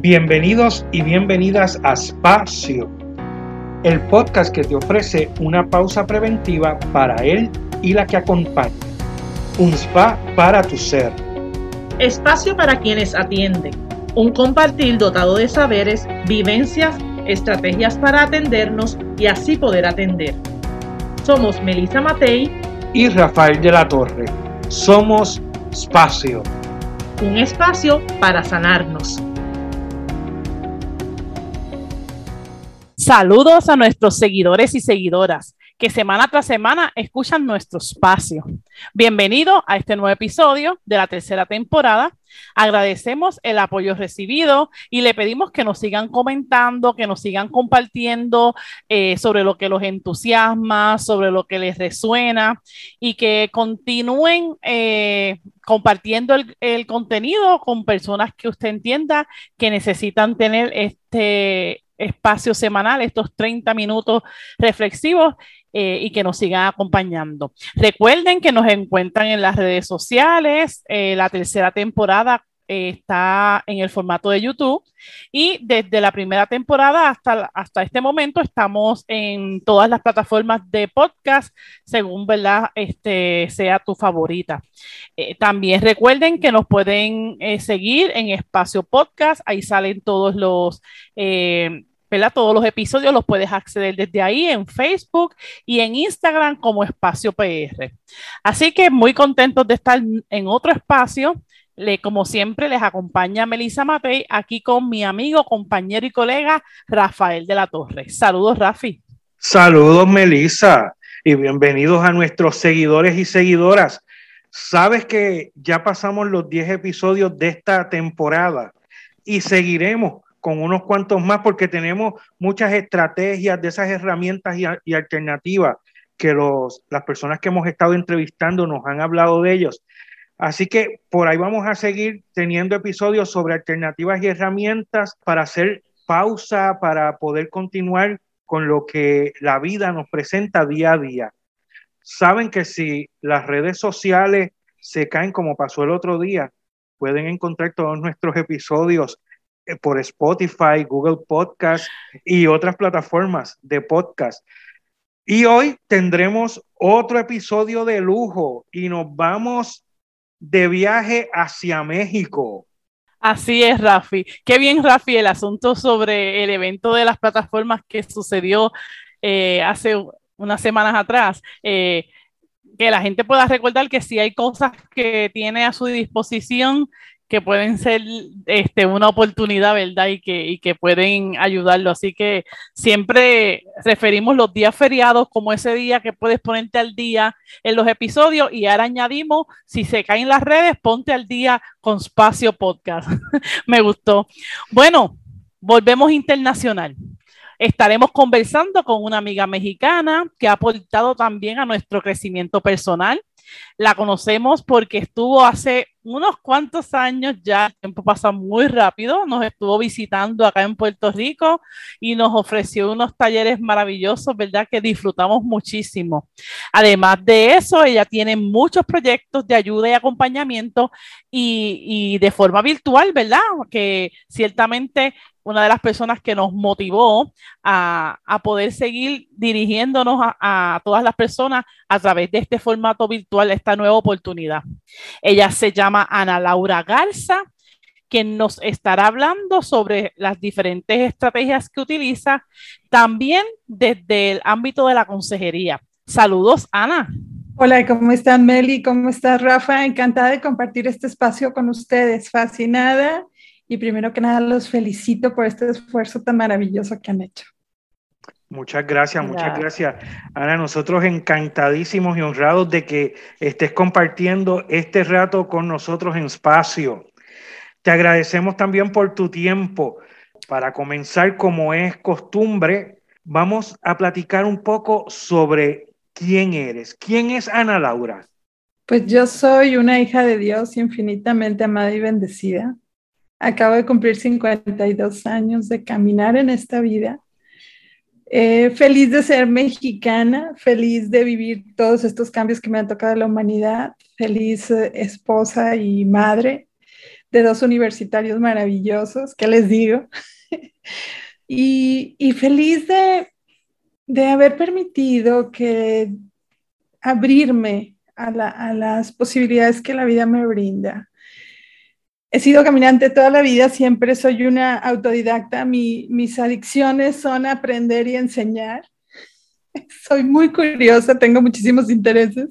Bienvenidos y bienvenidas a Espacio, el podcast que te ofrece una pausa preventiva para él y la que acompaña. Un spa para tu ser. Espacio para quienes atienden. Un compartir dotado de saberes, vivencias, estrategias para atendernos y así poder atender. Somos Melissa Matei y Rafael de la Torre. Somos Espacio. Un espacio para sanarnos. Saludos a nuestros seguidores y seguidoras que semana tras semana escuchan nuestro espacio. Bienvenido a este nuevo episodio de la tercera temporada. Agradecemos el apoyo recibido y le pedimos que nos sigan comentando, que nos sigan compartiendo sobre lo que los entusiasma, sobre lo que les resuena y que continúen compartiendo el contenido con personas que usted entienda que necesitan tener este espacio semanal, estos 30 minutos reflexivos y que nos sigan acompañando. Recuerden que nos encuentran en las redes sociales, la tercera temporada está en el formato de YouTube y desde la primera temporada hasta este momento estamos en todas las plataformas de podcast según, ¿verdad?, sea tu favorita. También recuerden que nos pueden seguir en Espacio Podcast, ahí salen todos los ¿verdad? Todos los episodios los puedes acceder desde ahí en Facebook y en Instagram como Espacio PR. Así que muy contentos de estar en otro espacio. Como siempre, les acompaña Melissa Matei, aquí con mi amigo, compañero y colega Rafael de la Torre. Saludos, Rafi. Saludos, Melissa, y bienvenidos a nuestros seguidores y seguidoras. Sabes que ya pasamos los 10 episodios de esta temporada y seguiremos con unos cuantos más porque tenemos muchas estrategias de esas herramientas y alternativas que las personas que hemos estado entrevistando nos han hablado de ellos. Así que por ahí vamos a seguir teniendo episodios sobre alternativas y herramientas para hacer pausa, para poder continuar con lo que la vida nos presenta día a día. Saben que si las redes sociales se caen como pasó el otro día, pueden encontrar todos nuestros episodios por Spotify, Google Podcast y otras plataformas de podcast. Y hoy tendremos otro episodio de lujo y nos vamos de viaje hacia México. Así es, Rafi. Qué bien, Rafi, el asunto sobre el evento de las plataformas que sucedió hace unas semanas atrás. Que la gente pueda recordar que sí hay cosas que tiene a su disposición que pueden ser una oportunidad, ¿verdad? Y que pueden ayudarlo. Así que siempre referimos los días feriados como ese día que puedes ponerte al día en los episodios y ahora añadimos, si se caen las redes, ponte al día con Espacio Podcast. Me gustó. Bueno, volvemos internacional. Estaremos conversando con una amiga mexicana que ha aportado también a nuestro crecimiento personal. La conocemos porque estuvo hace unos cuantos años ya, el tiempo pasa muy rápido, nos estuvo visitando acá en Puerto Rico y nos ofreció unos talleres maravillosos, ¿verdad?, que disfrutamos muchísimo. Además de eso, ella tiene muchos proyectos de ayuda y acompañamiento y de forma virtual, ¿verdad?, que ciertamente una de las personas que nos motivó a poder seguir dirigiéndonos a todas las personas a través de este formato virtual, esta nueva oportunidad. Ella se llama Ana Laura Garza, quien nos estará hablando sobre las diferentes estrategias que utiliza, también desde el ámbito de la consejería. Saludos, Ana. Hola, ¿cómo están, Meli? ¿Cómo estás, Rafa? Encantada de compartir este espacio con ustedes, fascinada. Y primero que nada, los felicito por este esfuerzo tan maravilloso que han hecho. Muchas gracias, muchas gracias. Ana, nosotros encantadísimos y honrados de que estés compartiendo este rato con nosotros en Espacio. Te agradecemos también por tu tiempo. Para comenzar, como es costumbre, vamos a platicar un poco sobre quién eres. ¿Quién es Ana Laura? Pues yo soy una hija de Dios infinitamente amada y bendecida. Acabo de cumplir 52 años de caminar en esta vida. Feliz de ser mexicana, feliz de vivir todos estos cambios que me han tocado en la humanidad, feliz esposa y madre de dos universitarios maravillosos, ¿qué les digo? Y feliz de haber permitido que abrirme a las posibilidades que la vida me brinda. He sido caminante toda la vida, siempre soy una autodidacta, mis adicciones son aprender y enseñar. Soy muy curiosa, tengo muchísimos intereses.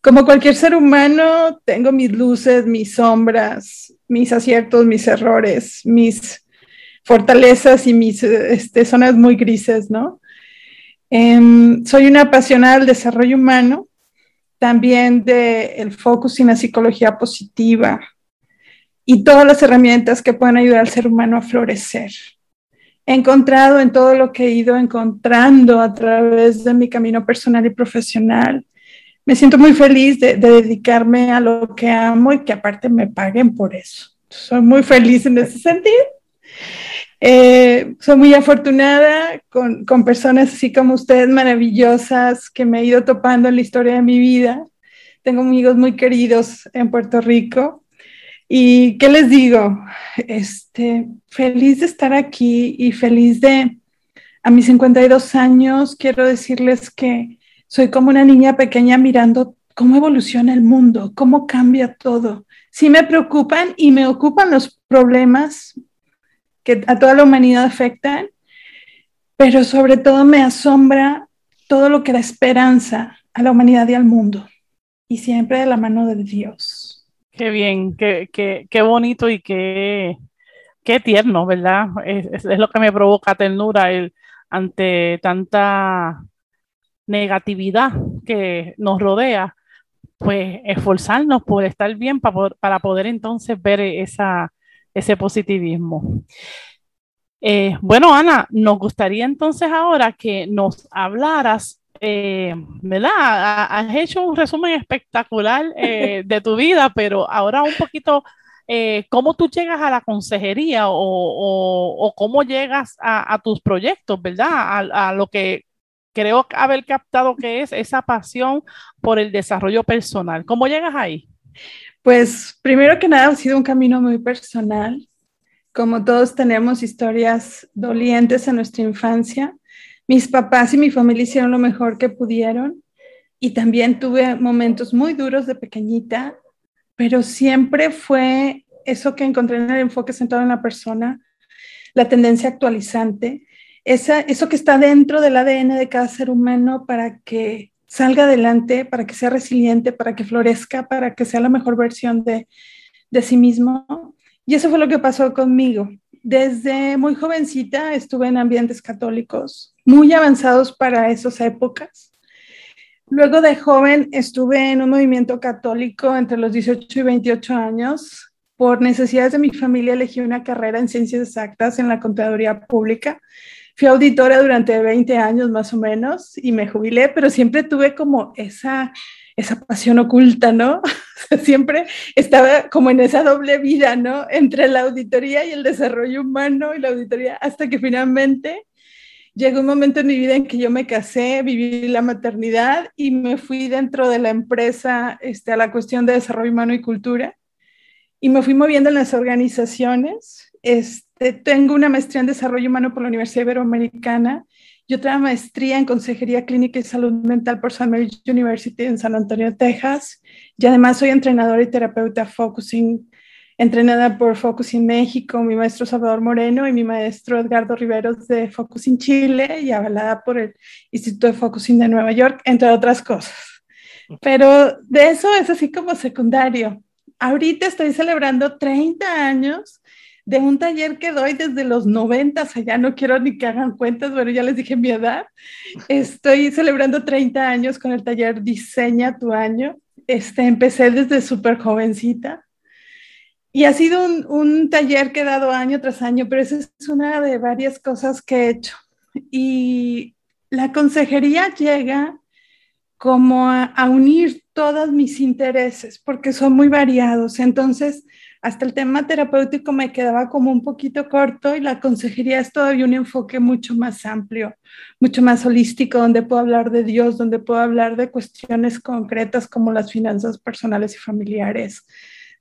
Como cualquier ser humano, tengo mis luces, mis sombras, mis aciertos, mis errores, mis fortalezas y mis zonas muy grises, ¿no? Soy una apasionada del desarrollo humano, también del focusing en la psicología positiva y todas las herramientas que pueden ayudar al ser humano a florecer. He encontrado en todo lo que he ido encontrando a través de mi camino personal y profesional. Me siento muy feliz de dedicarme a lo que amo y que aparte me paguen por eso. Soy muy feliz en ese sentido. Soy muy afortunada con personas así como ustedes maravillosas que me he ido topando en la historia de mi vida. Tengo amigos muy queridos en Puerto Rico y ¿qué les digo? Feliz de estar aquí y feliz de, a mis 52 años, quiero decirles que soy como una niña pequeña mirando cómo evoluciona el mundo, cómo cambia todo. Sí me preocupan y me ocupan los problemas que a toda la humanidad afectan, pero sobre todo me asombra todo lo que da esperanza a la humanidad y al mundo, y siempre de la mano de Dios. Qué bien, qué bonito y qué tierno, ¿verdad? Es lo que me provoca ternura ante tanta negatividad que nos rodea, pues esforzarnos por estar bien para poder entonces ver ese positivismo. Bueno, Ana, nos gustaría entonces ahora que nos hablaras, ¿verdad? Has hecho un resumen espectacular de tu vida, pero ahora un poquito, ¿cómo tú llegas a la consejería o cómo llegas a tus proyectos, ¿verdad? A lo que creo haber captado que es esa pasión por el desarrollo personal. ¿Cómo llegas ahí? Pues primero que nada ha sido un camino muy personal, como todos tenemos historias dolientes en nuestra infancia. Mis papás y mi familia hicieron lo mejor que pudieron y también tuve momentos muy duros de pequeñita, pero siempre fue eso que encontré en el enfoque centrado en la persona, la tendencia actualizante, eso que está dentro del ADN de cada ser humano para que salga adelante, para que sea resiliente, para que florezca, para que sea la mejor versión de sí mismo. Y eso fue lo que pasó conmigo. Desde muy jovencita estuve en ambientes católicos, muy avanzados para esas épocas. Luego de joven estuve en un movimiento católico entre los 18 y 28 años. Por necesidades de mi familia elegí una carrera en ciencias exactas en la contaduría pública. Fui auditora durante 20 años más o menos y me jubilé, pero siempre tuve como esa pasión oculta, ¿no? Siempre estaba como en esa doble vida, ¿no? Entre la auditoría y el desarrollo humano y la auditoría, hasta que finalmente llegó un momento en mi vida en que yo me casé, viví la maternidad y me fui dentro de la empresa a la cuestión de desarrollo humano y cultura y me fui moviendo en las organizaciones. Tengo una maestría en desarrollo humano por la Universidad Iberoamericana y otra maestría en consejería clínica y salud mental por San Mary University en San Antonio, Texas. Y además soy entrenadora y terapeuta Focusing, entrenada por Focusing México, mi maestro Salvador Moreno y mi maestro Edgardo Riveros de Focusing Chile y avalada por el Instituto de Focusing de Nueva York, entre otras cosas. Pero de eso es así como secundario. Ahorita estoy celebrando 30 años de un taller que doy desde los 90, allá no quiero ni que hagan cuentas, pero ya les dije mi edad. Estoy celebrando 30 años con el taller Diseña tu año. Empecé desde súper jovencita y ha sido un taller que he dado año tras año, pero esa es una de varias cosas que he hecho. Y la consejería llega como a unir todos mis intereses, porque son muy variados, entonces hasta el tema terapéutico me quedaba como un poquito corto y la consejería es todavía un enfoque mucho más amplio, mucho más holístico, donde puedo hablar de Dios, donde puedo hablar de cuestiones concretas como las finanzas personales y familiares,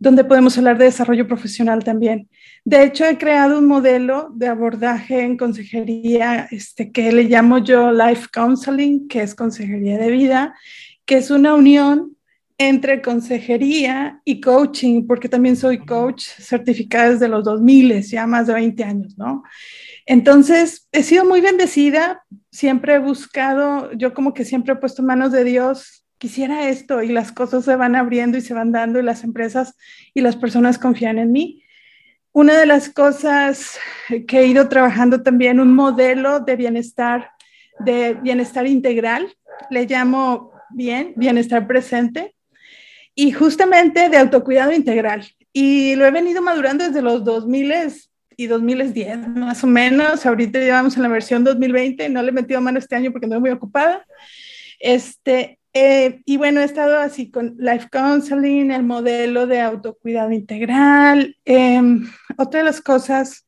donde podemos hablar de desarrollo profesional también. De hecho, he creado un modelo de abordaje en consejería que le llamo yo Life Counseling, que es consejería de vida, que es una unión entre consejería y coaching, porque también soy coach certificada desde los 2000, ya más de 20 años, ¿no? Entonces, he sido muy bendecida, siempre he buscado, yo como que siempre he puesto manos de Dios, quisiera esto, y las cosas se van abriendo y se van dando, y las empresas y las personas confían en mí. Una de las cosas que he ido trabajando también, un modelo de bienestar integral, le llamo bienestar presente, y justamente de autocuidado integral. Y lo he venido madurando desde los 2000 y 2010, más o menos. Ahorita ya vamos en la versión 2020, no le he metido mano este año porque no estoy muy ocupada. Y bueno, he estado así con Life Counseling, el modelo de autocuidado integral. Otra de las cosas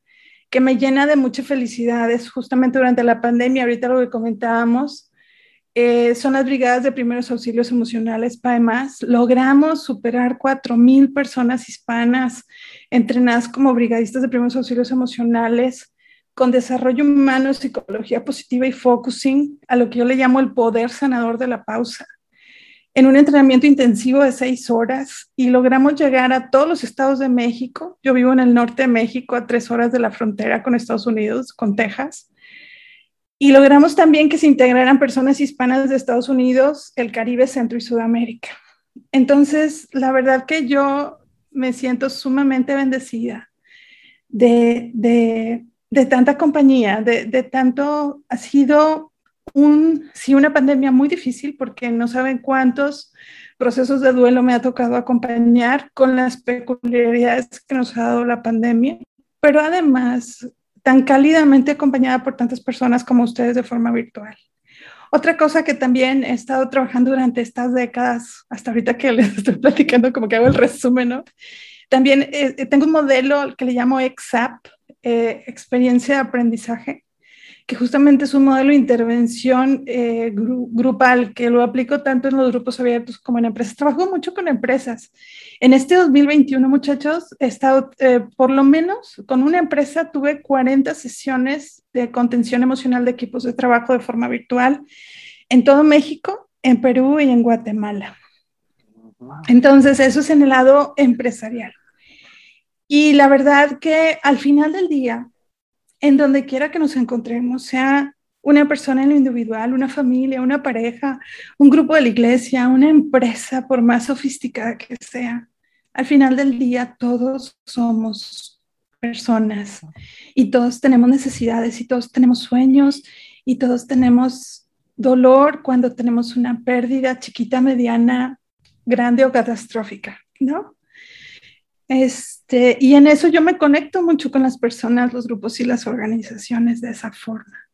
que me llena de mucha felicidad es justamente durante la pandemia, ahorita lo que comentábamos, son las brigadas de primeros auxilios emocionales, PAE+. Logramos superar 4,000 personas hispanas entrenadas como brigadistas de primeros auxilios emocionales con desarrollo humano, psicología positiva y focusing, a lo que yo le llamo el poder sanador de la pausa, en un entrenamiento intensivo de 6 horas, y logramos llegar a todos los estados de México. Yo vivo en el norte de México, a 3 horas de la frontera con Estados Unidos, con Texas. Y logramos también que se integraran personas hispanas de Estados Unidos, el Caribe, Centro y Sudamérica. Entonces, la verdad que yo me siento sumamente bendecida de tanta compañía, de tanto. Ha sido una pandemia muy difícil, porque no saben cuántos procesos de duelo me ha tocado acompañar con las peculiaridades que nos ha dado la pandemia, pero además tan cálidamente acompañada por tantas personas como ustedes de forma virtual. Otra cosa que también he estado trabajando durante estas décadas, hasta ahorita que les estoy platicando, como que hago el resumen, ¿no? También tengo un modelo que le llamo EXAP, Experiencia de Aprendizaje, que justamente es un modelo de intervención grupal, que lo aplico tanto en los grupos abiertos como en empresas. Trabajo mucho con empresas. En este 2021, muchachos, he estado, por lo menos con una empresa, tuve 40 sesiones de contención emocional de equipos de trabajo de forma virtual en todo México, en Perú y en Guatemala. Entonces, eso es en el lado empresarial. Y la verdad que al final del día, en donde quiera que nos encontremos, sea una persona en lo individual, una familia, una pareja, un grupo de la iglesia, una empresa, por más sofisticada que sea, al final del día todos somos personas y todos tenemos necesidades y todos tenemos sueños y todos tenemos dolor cuando tenemos una pérdida chiquita, mediana, grande o catastrófica, ¿no? Y en eso yo me conecto mucho con las personas, los grupos y las organizaciones de esa forma.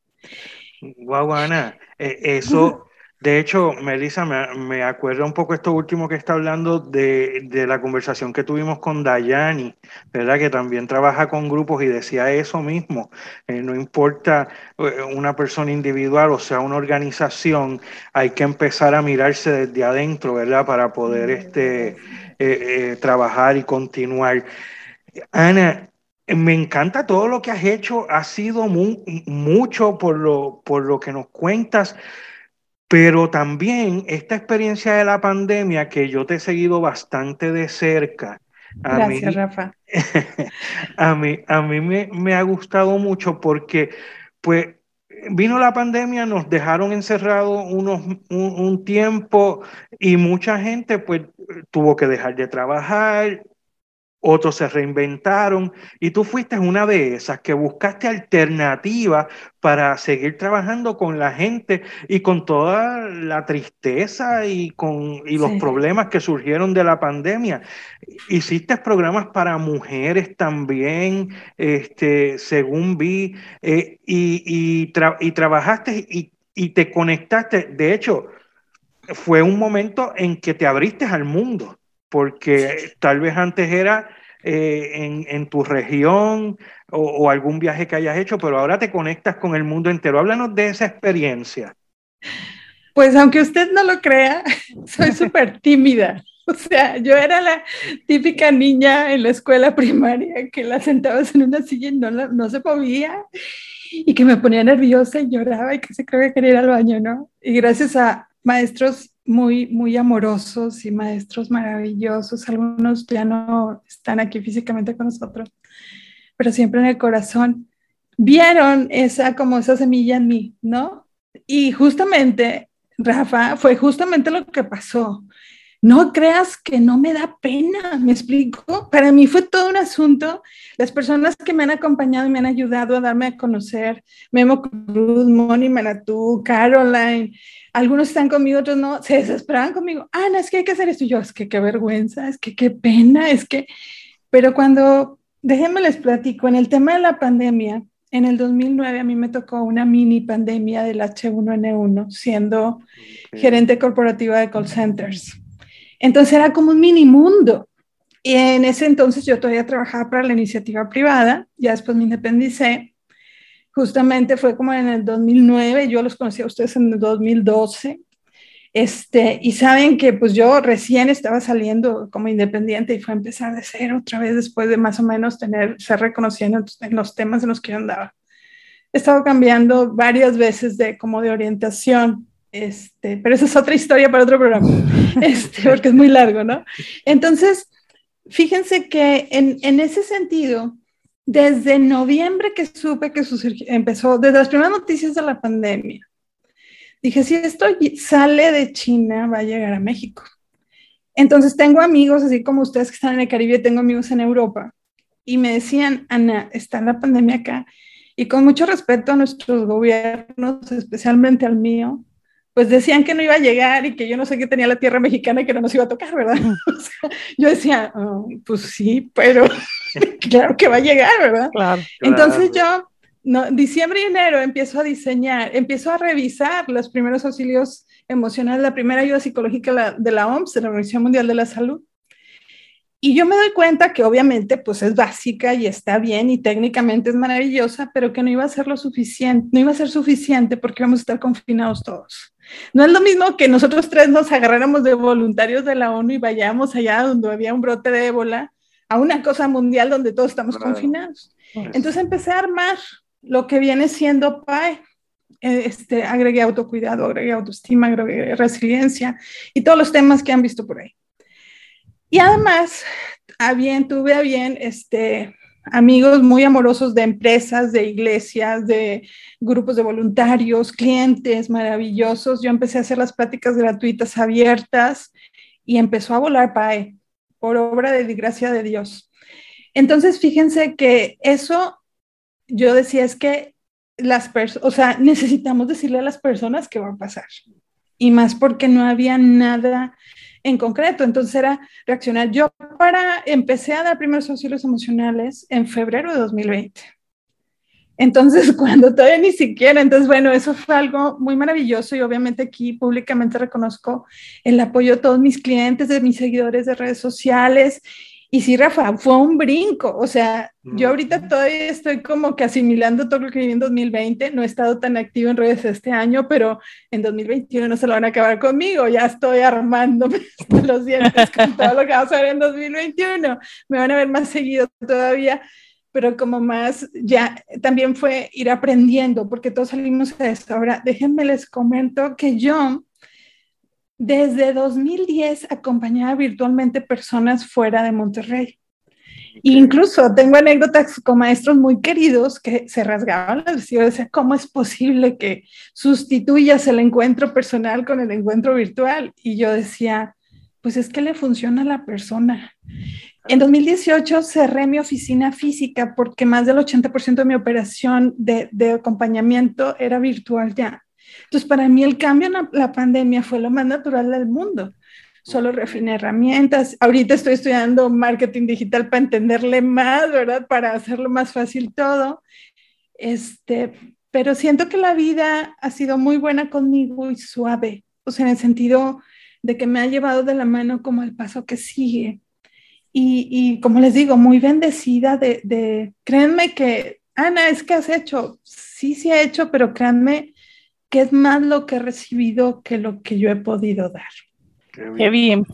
Wow, Ana, eso, de hecho, Melissa, me acuerda un poco esto último que está hablando de la conversación que tuvimos con Dayani, ¿verdad? Que también trabaja con grupos y decía eso mismo, no importa una persona individual o sea una organización, hay que empezar a mirarse desde adentro, ¿verdad? Para poder trabajar y continuar. Ana, me encanta todo lo que has hecho, ha sido mucho por lo que nos cuentas, pero también esta experiencia de la pandemia que yo te he seguido bastante de cerca. Gracias, Rafa. A mí me ha gustado mucho porque, pues, vino la pandemia, nos dejaron encerrados un tiempo y mucha gente pues tuvo que dejar de trabajar, otros se reinventaron y tú fuiste una de esas que buscaste alternativas para seguir trabajando con la gente y con toda la tristeza y los problemas que surgieron de la pandemia. Hiciste programas para mujeres también, según vi, y trabajaste y te conectaste. De hecho, fue un momento en que te abriste al mundo, porque tal vez antes era en tu región o algún viaje que hayas hecho, pero ahora te conectas con el mundo entero. Háblanos de esa experiencia. Pues aunque usted no lo crea, soy súper tímida. O sea, yo era la típica niña en la escuela primaria que la sentabas en una silla y no se movía y que me ponía nerviosa y lloraba y que se creía que quería ir al baño, ¿no? Y gracias a maestros muy, muy amorosos y maestros maravillosos, algunos ya no están aquí físicamente con nosotros, pero siempre en el corazón, vieron esa semilla en mí, ¿no? Y justamente, Rafa, fue justamente lo que pasó. No creas que no me da pena, ¿me explico? Para mí fue todo un asunto. Las personas que me han acompañado y me han ayudado a darme a conocer, Memo Cruz, Moni Manatú, Caroline, algunos están conmigo, otros no, se desesperaban conmigo. Ana, es que hay que hacer esto. Y yo, es que qué vergüenza, es que qué pena, es que... Pero cuando, déjenme les platico, en el tema de la pandemia, en el 2009 a mí me tocó una mini pandemia del H1N1, siendo gerente corporativa de call centers. Entonces era como un mini mundo. Y en ese entonces yo todavía trabajaba para la iniciativa privada, ya después me independicé. Justamente fue como en el 2009, yo los conocí a ustedes en el 2012. Y saben que pues yo recién estaba saliendo como independiente y fue a empezar de cero otra vez después de más o menos ser reconociendo en los temas en los que yo andaba. He estado cambiando varias veces de orientación. Pero esa es otra historia para otro programa, porque es muy largo, ¿no? Entonces, fíjense que en ese sentido, desde noviembre que supe que empezó, desde las primeras noticias de la pandemia, dije, si esto sale de China, va a llegar a México. Entonces, tengo amigos, así como ustedes que están en el Caribe, tengo amigos en Europa, y me decían, Ana, está la pandemia acá, y con mucho respeto a nuestros gobiernos, especialmente al mío, pues decían que no iba a llegar y que yo no sé qué tenía la tierra mexicana y que no nos iba a tocar, ¿verdad? O sea, yo decía, oh, pues sí, pero claro que va a llegar, ¿verdad? Claro, entonces claro. Diciembre y enero empiezo a diseñar, empiezo a revisar los primeros auxilios emocionales, la primera ayuda psicológica de la OMS, de la Organización Mundial de la Salud. Y yo me doy cuenta que obviamente pues es básica y está bien y técnicamente es maravillosa, pero que no iba a ser lo suficiente, no iba a ser suficiente porque íbamos a estar confinados todos. No es lo mismo que nosotros tres nos agarráramos de voluntarios de la ONU y vayamos allá donde había un brote de ébola a una cosa mundial donde todos estamos confinados. Entonces empecé a armar lo que viene siendo PAE. Agregué autocuidado, agregué autoestima, agregué resiliencia y todos los temas que han visto por ahí. Y además, tuve amigos muy amorosos de empresas, de iglesias, de grupos de voluntarios, clientes maravillosos. Yo empecé a hacer las pláticas gratuitas abiertas y empezó a volar PAE, por obra de gracia de Dios. Entonces, fíjense que eso, yo decía, es que necesitamos decirle a las personas qué va a pasar. Y más porque no había nada en concreto, entonces era reaccionar. Yo empecé a dar primeros auxilios emocionales en febrero de 2020. Entonces, cuando todavía ni siquiera, eso fue algo muy maravilloso y obviamente aquí públicamente reconozco el apoyo de todos mis clientes, de mis seguidores de redes sociales. Y sí, Rafa, fue un brinco, o sea, yo ahorita todavía estoy como que asimilando todo lo que viví en 2020, no he estado tan activo en redes este año, pero en 2021 no se lo van a acabar conmigo, ya estoy armándome los dientes con todo lo que vamos a ver en 2021, me van a ver más seguido todavía, pero como más, ya también fue ir aprendiendo, porque todos salimos de eso. Ahora, déjenme les comento que yo, desde 2010 acompañaba virtualmente personas fuera de Monterrey. Incluso tengo anécdotas con maestros muy queridos que se rasgaban las vestiduras y decían, ¿cómo es posible que sustituyas el encuentro personal con el encuentro virtual? Y yo decía, pues es que le funciona a la persona. En 2018 cerré mi oficina física porque más del 80% de mi operación de acompañamiento era virtual ya. Entonces, para mí el cambio en la pandemia fue lo más natural del mundo. Solo refiné herramientas. Ahorita estoy estudiando marketing digital para entenderle más, ¿verdad? Para hacerlo más fácil todo. Pero siento que la vida ha sido muy buena conmigo y suave. O sea, en el sentido de que me ha llevado de la mano como el paso que sigue. Y como les digo, muy bendecida créanme que, Ana, es que has hecho. Sí he hecho, pero créanme que es más lo que he recibido que lo que yo he podido dar. Qué bien.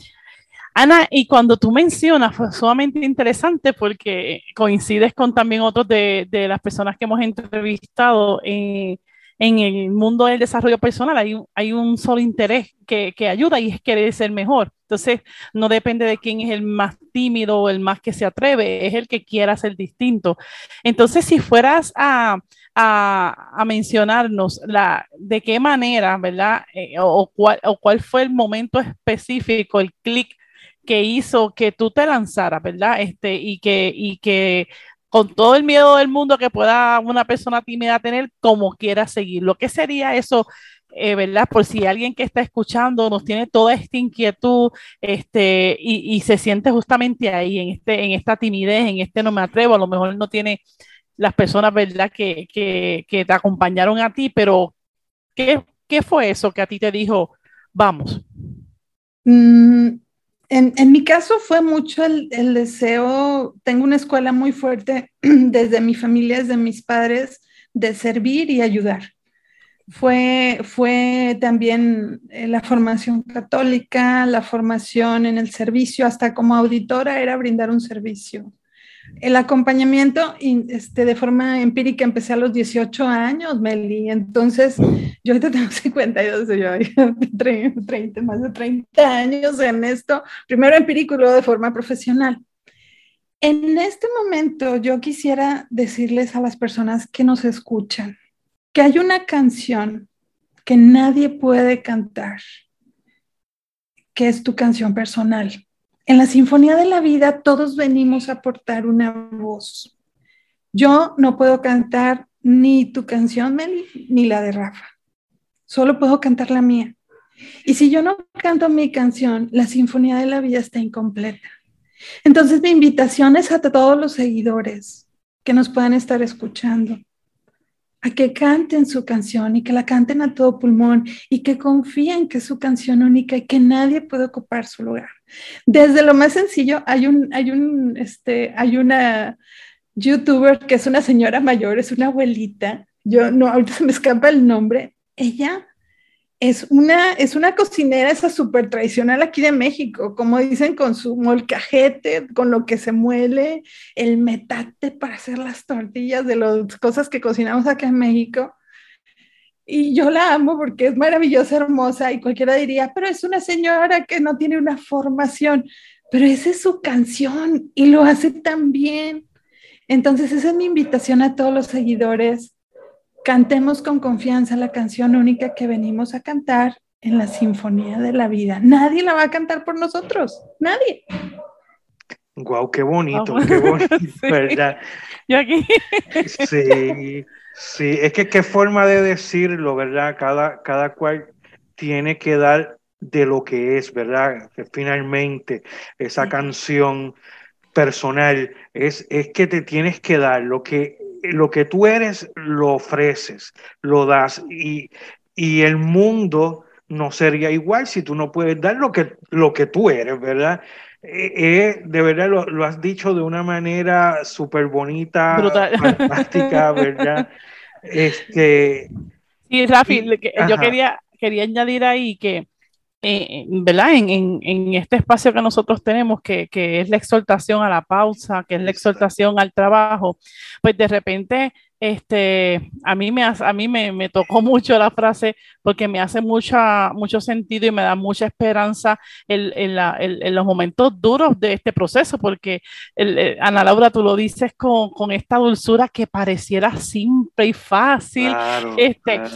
Ana, y cuando tú mencionas, fue sumamente interesante porque coincides con también otros de las personas que hemos entrevistado en el mundo del desarrollo personal. Hay un solo interés que ayuda y es querer ser mejor. Entonces, no depende de quién es el más tímido o el más que se atreve, es el que quiera ser distinto. Entonces, si fueras a mencionarnos de qué manera, ¿verdad? O cuál fue el momento específico, el clic que hizo que tú te lanzaras, ¿verdad? Y que con todo el miedo del mundo que pueda una persona tímida tener, como quiera seguir. Lo que sería eso, ¿verdad? Por si alguien que está escuchando nos tiene toda esta inquietud y se siente justamente ahí, en esta timidez, en no me atrevo, a lo mejor no tiene las personas, ¿verdad?, que te acompañaron a ti, pero ¿qué fue eso que a ti te dijo, vamos? En mi caso fue mucho el deseo. Tengo una escuela muy fuerte desde mi familia, desde mis padres, de servir y ayudar. Fue también la formación católica, la formación en el servicio, hasta como auditora era brindar un servicio. El acompañamiento de forma empírica empecé a los 18 años, Meli. Entonces, yo ahorita tengo 52, yo 30, más de 30 años en esto, primero empírico y luego de forma profesional. En este momento, yo quisiera decirles a las personas que nos escuchan que hay una canción que nadie puede cantar, que es tu canción personal. En la sinfonía de la vida todos venimos a aportar una voz. Yo no puedo cantar ni tu canción, Meli, ni la de Rafa. Solo puedo cantar la mía. Y si yo no canto mi canción, la sinfonía de la vida está incompleta. Entonces mi invitación es a todos los seguidores que nos puedan estar escuchando, a que canten su canción y que la canten a todo pulmón y que confíen que es su canción única y que nadie puede ocupar su lugar. Desde lo más sencillo, hay una YouTuber que es una señora mayor, es una abuelita, ahorita se me escapa el nombre. Ella es una cocinera esa súper tradicional aquí de México, como dicen, con su molcajete, con lo que se muele, el metate para hacer las tortillas de las cosas que cocinamos acá en México. Y yo la amo porque es maravillosa, hermosa, y cualquiera diría, pero es una señora que no tiene una formación, pero esa es su canción y lo hace tan bien. Entonces esa es mi invitación a todos los seguidores. Cantemos con confianza la canción única que venimos a cantar en la sinfonía de la vida. Nadie la va a cantar por nosotros, nadie. Wow, qué bonito, oh, qué bonito, sí. ¿Verdad? Yo aquí. Sí, sí, es que qué forma de decirlo, ¿verdad? Cada cual tiene que dar de lo que es, ¿verdad? Finalmente, esa canción personal, es que te tienes que dar lo que tú eres, lo ofreces, lo das, y el mundo no sería igual si tú no puedes dar lo que tú eres, ¿verdad? De verdad lo has dicho de una manera súper bonita, brutal, fantástica, ¿verdad? Sí, Rafi, yo quería añadir ahí que ¿verdad? En este espacio que nosotros tenemos, que es la exhortación a la pausa, que es la exhortación al trabajo, pues de repente a mí me tocó mucho la frase porque me hace mucho sentido y me da mucha esperanza en los momentos duros de este proceso, porque Ana Laura, tú lo dices con esta dulzura que pareciera simple y fácil, claro.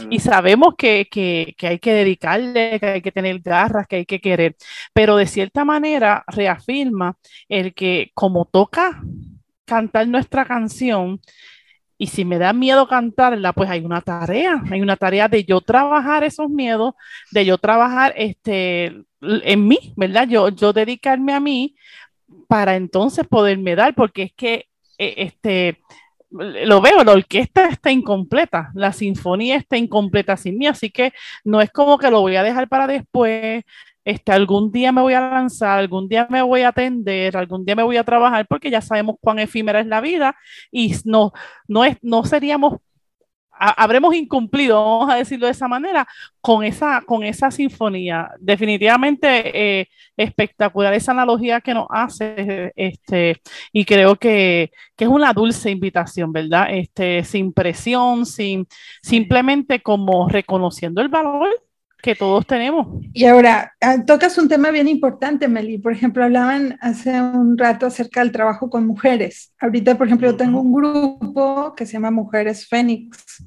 Y sabemos que hay que dedicarle, que hay que tener garras, que hay que querer, pero de cierta manera reafirma el que como toca cantar nuestra canción. Y si me da miedo cantarla, pues hay una tarea de yo trabajar esos miedos, de yo trabajar en mí, ¿verdad? Yo dedicarme a mí para entonces poderme dar, porque es que lo veo, la orquesta está incompleta, la sinfonía está incompleta sin mí, así que no es como que lo voy a dejar para después. Algún día me voy a lanzar, algún día me voy a atender, algún día me voy a trabajar, porque ya sabemos cuán efímera es la vida y no seríamos habremos incumplido, vamos a decirlo de esa manera, con esa sinfonía. Definitivamente espectacular esa analogía que nos hace, y creo que es una dulce invitación, ¿verdad? Sin presión, simplemente como reconociendo el valor que todos tenemos. Y ahora, tocas un tema bien importante, Meli. Por ejemplo, hablaban hace un rato acerca del trabajo con mujeres. Ahorita, por ejemplo, yo tengo un grupo que se llama Mujeres Fénix.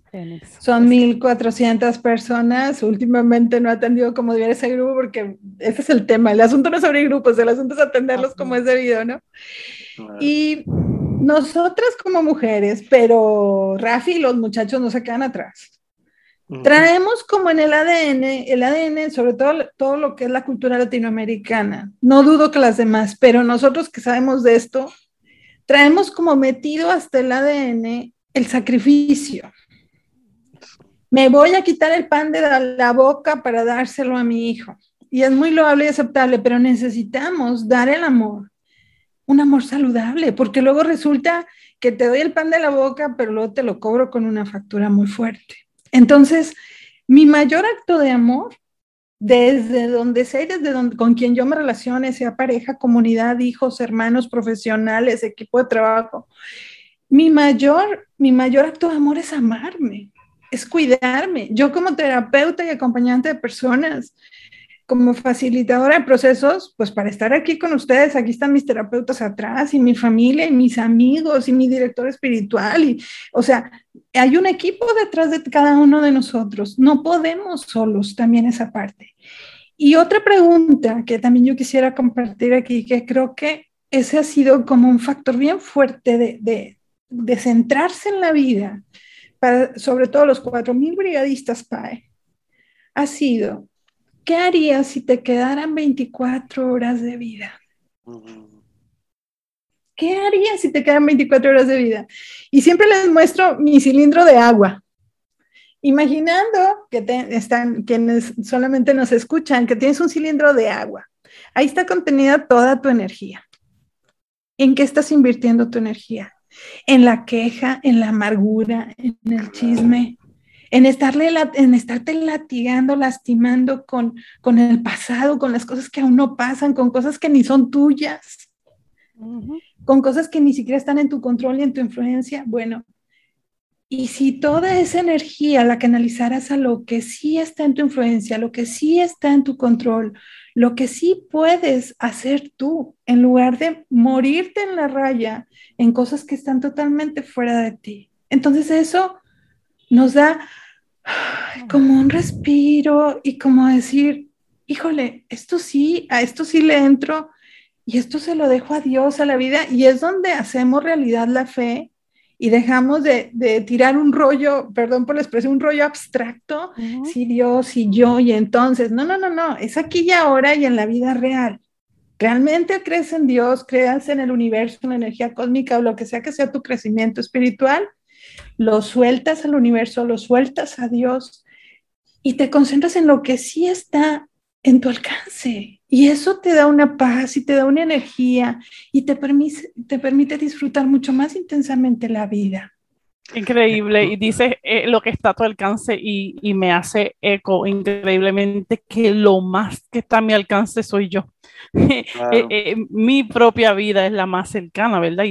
Son 1,400 personas. Últimamente no he atendido como debiera ese grupo porque ese es el tema. El asunto no es abrir grupos, el asunto es atenderlos como es debido, ¿no? Y nosotras como mujeres, pero Rafi y los muchachos no se quedan atrás. Traemos como en el ADN, sobre todo lo que es la cultura latinoamericana, no dudo que las demás, pero nosotros que sabemos de esto, traemos como metido hasta el ADN el sacrificio. Me voy a quitar el pan de la boca para dárselo a mi hijo, y es muy loable y aceptable, pero necesitamos dar el amor, un amor saludable, porque luego resulta que te doy el pan de la boca, pero luego te lo cobro con una factura muy fuerte. Entonces, mi mayor acto de amor, desde donde sea y con quien yo me relacione, sea pareja, comunidad, hijos, hermanos, profesionales, equipo de trabajo, mi mayor acto de amor es amarme, es cuidarme. Yo como terapeuta y acompañante de personas, como facilitadora de procesos, pues para estar aquí con ustedes, aquí están mis terapeutas atrás, y mi familia, y mis amigos, y mi director espiritual, y, o sea, hay un equipo detrás de cada uno de nosotros, no podemos solos, también esa parte. Y otra pregunta que también yo quisiera compartir aquí, que creo que ese ha sido como un factor bien fuerte de centrarse en la vida, para, sobre todo los 4,000 brigadistas PAE, ha sido: ¿qué harías si te quedaran 24 horas de vida? ¿Qué harías si te quedan 24 horas de vida? Y siempre les muestro mi cilindro de agua. Imaginando que están quienes solamente nos escuchan, que tienes un cilindro de agua. Ahí está contenida toda tu energía. ¿En qué estás invirtiendo tu energía? ¿En la queja, en la amargura, en el chisme? En estarte latigando, lastimando con el pasado, con las cosas que aún no pasan, con cosas que ni son tuyas, con cosas que ni siquiera están en tu control y en tu influencia. Bueno, y si toda esa energía la canalizaras a lo que sí está en tu influencia, lo que sí está en tu control, lo que sí puedes hacer tú, en lugar de morirte en la raya, en cosas que están totalmente fuera de ti. Entonces eso nos da como un respiro y como decir, híjole, esto sí, a esto sí le entro y esto se lo dejo a Dios, a la vida, y es donde hacemos realidad la fe y dejamos de tirar un rollo, perdón por la expresión, un rollo abstracto, sí Dios y yo y entonces, no, es aquí y ahora y en la vida real. Realmente crees en Dios, creas en el universo, en la energía cósmica o lo que sea tu crecimiento espiritual, lo sueltas al universo, lo sueltas a Dios y te concentras en lo que sí está en tu alcance, y eso te da una paz y te da una energía y te permite disfrutar mucho más intensamente la vida. Increíble, y dices lo que está a tu alcance y me hace eco increíblemente que lo más que está a mi alcance soy yo. Claro. Mi propia vida es la más cercana, ¿verdad?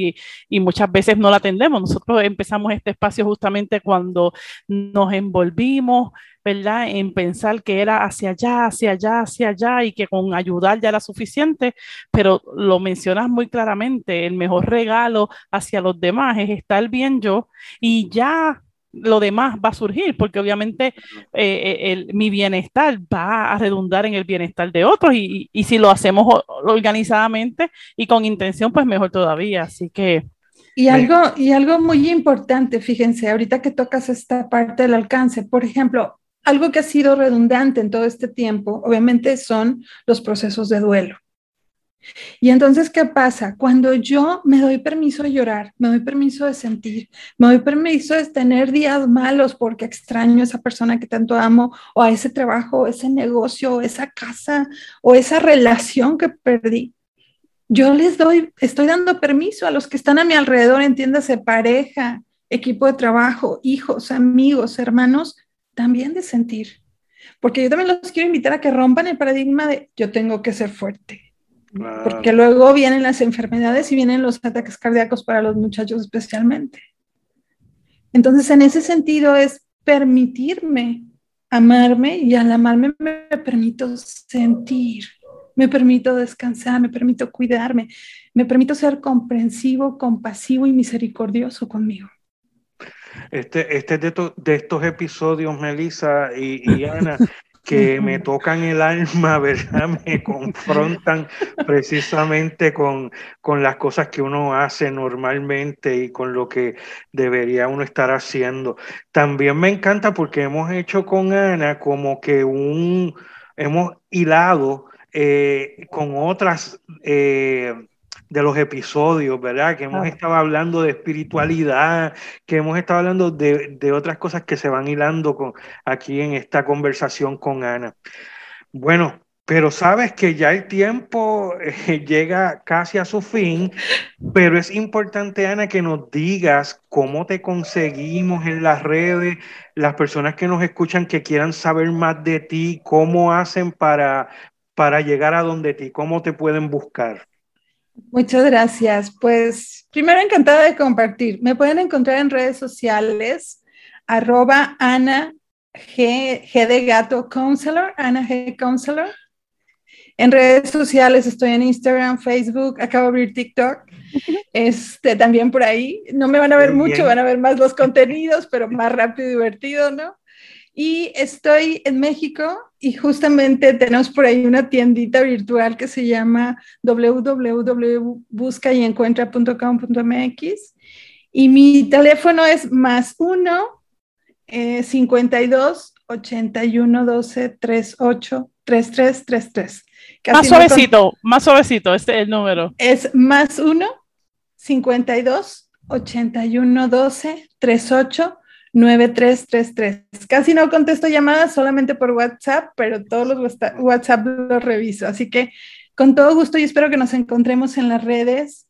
Y muchas veces no la atendemos. Nosotros empezamos este espacio justamente cuando nos envolvimos, ¿verdad?, en pensar que era hacia allá y que con ayudar ya era suficiente, pero lo mencionas muy claramente, el mejor regalo hacia los demás es estar bien yo y ya lo demás va a surgir, porque obviamente mi bienestar va a redundar en el bienestar de otros y si lo hacemos organizadamente y con intención, pues mejor todavía, así que... Y algo muy importante, fíjense, ahorita que tocas esta parte del alcance, por ejemplo, algo que ha sido redundante en todo este tiempo, obviamente, son los procesos de duelo. Y entonces, ¿qué pasa? Cuando yo me doy permiso de llorar, me doy permiso de sentir, me doy permiso de tener días malos porque extraño a esa persona que tanto amo, o a ese trabajo, o ese negocio, o esa casa, o esa relación que perdí. Yo estoy dando permiso a los que están a mi alrededor, entiéndase, pareja, equipo de trabajo, hijos, amigos, hermanos, también de sentir. Porque yo también los quiero invitar a que rompan el paradigma de yo tengo que ser fuerte. Wow. Porque luego vienen las enfermedades y vienen los ataques cardíacos para los muchachos especialmente. Entonces, en ese sentido es permitirme amarme, y al amarme me permito sentir, me permito descansar, me permito cuidarme, me permito ser comprensivo, compasivo y misericordioso conmigo. Este de estos episodios, Melissa y Ana, que me tocan el alma, ¿verdad? Me confrontan precisamente con las cosas que uno hace normalmente y con lo que debería uno estar haciendo. También me encanta porque hemos hecho con Ana como que hemos hilado con otras de los episodios, ¿verdad? Que hemos estado hablando de espiritualidad, que hemos estado hablando de otras cosas que se van hilando aquí en esta conversación con Ana. Bueno, pero sabes que ya el tiempo llega casi a su fin, pero es importante, Ana, que nos digas cómo te conseguimos en las redes, las personas que nos escuchan que quieran saber más de ti, cómo hacen para llegar a donde ti, cómo te pueden buscar. Muchas gracias. Pues primero, encantada de compartir. Me pueden encontrar en redes sociales @AnaG Counselor. En redes sociales estoy en Instagram, Facebook, acabo de abrir TikTok. También por ahí. No me van a ver mucho, van a ver más los contenidos, pero más rápido y divertido, ¿no? Y estoy en México y justamente tenemos por ahí una tiendita virtual que se llama www.buscayencuentra.com.mx y mi teléfono es +1 52 81 12 38 3333. Más suavecito, este es el número. Es +1 52 81 12 38 3333. Casi no contesto llamadas, solamente por WhatsApp, pero todos los WhatsApp los reviso. Así que con todo gusto y espero que nos encontremos en las redes.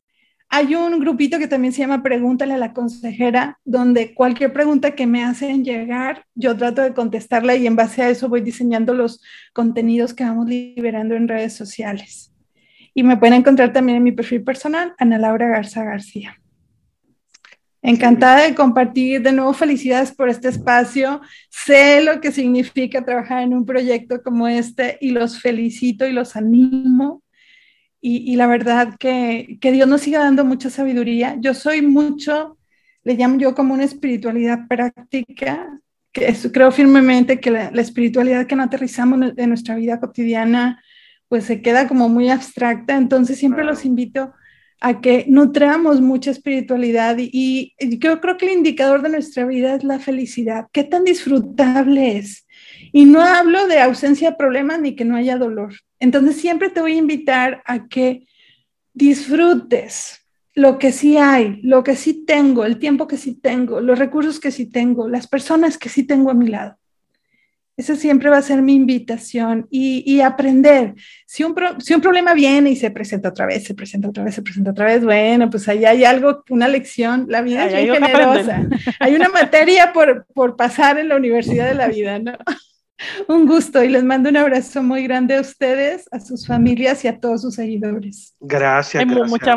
Hay un grupito que también se llama Pregúntale a la Consejera, donde cualquier pregunta que me hacen llegar, yo trato de contestarla y en base a eso voy diseñando los contenidos que vamos liberando en redes sociales. Y me pueden encontrar también en mi perfil personal, Ana Laura Garza García. Encantada de compartir. De nuevo, felicidades por este espacio. Sé lo que significa trabajar en un proyecto como este y los felicito y los animo. Y la verdad que Dios nos siga dando mucha sabiduría. Yo soy mucho, le llamo yo como una espiritualidad práctica, que creo firmemente que la espiritualidad que no aterrizamos en nuestra vida cotidiana, pues se queda como muy abstracta. Entonces siempre los invito a que nutramos mucha espiritualidad y yo creo que el indicador de nuestra vida es la felicidad. ¿Qué tan disfrutable es? Y no hablo de ausencia de problemas ni que no haya dolor. Entonces siempre te voy a invitar a que disfrutes lo que sí hay, lo que sí tengo, el tiempo que sí tengo, los recursos que sí tengo, las personas que sí tengo a mi lado. Esa siempre va a ser mi invitación y aprender. Si un problema viene y se presenta otra vez, bueno, pues ahí hay algo, una lección, la vida es bien generosa. Hay una materia por pasar en la universidad de la vida, ¿no? Un gusto y les mando un abrazo muy grande a ustedes, a sus familias y a todos sus seguidores. Gracias.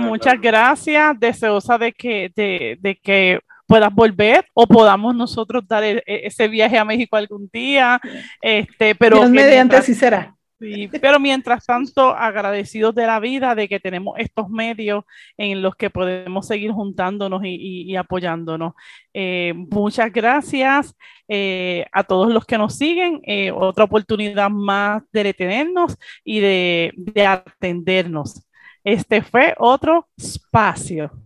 Muchas gracias, deseosa de que puedas volver o podamos nosotros dar ese viaje a México algún día, pero Dios mediante así será. Sí, pero mientras tanto, agradecidos de la vida de que tenemos estos medios en los que podemos seguir juntándonos y apoyándonos. Muchas gracias a todos los que nos siguen. Otra oportunidad más de detenernos y de atendernos. Este fue otro espacio.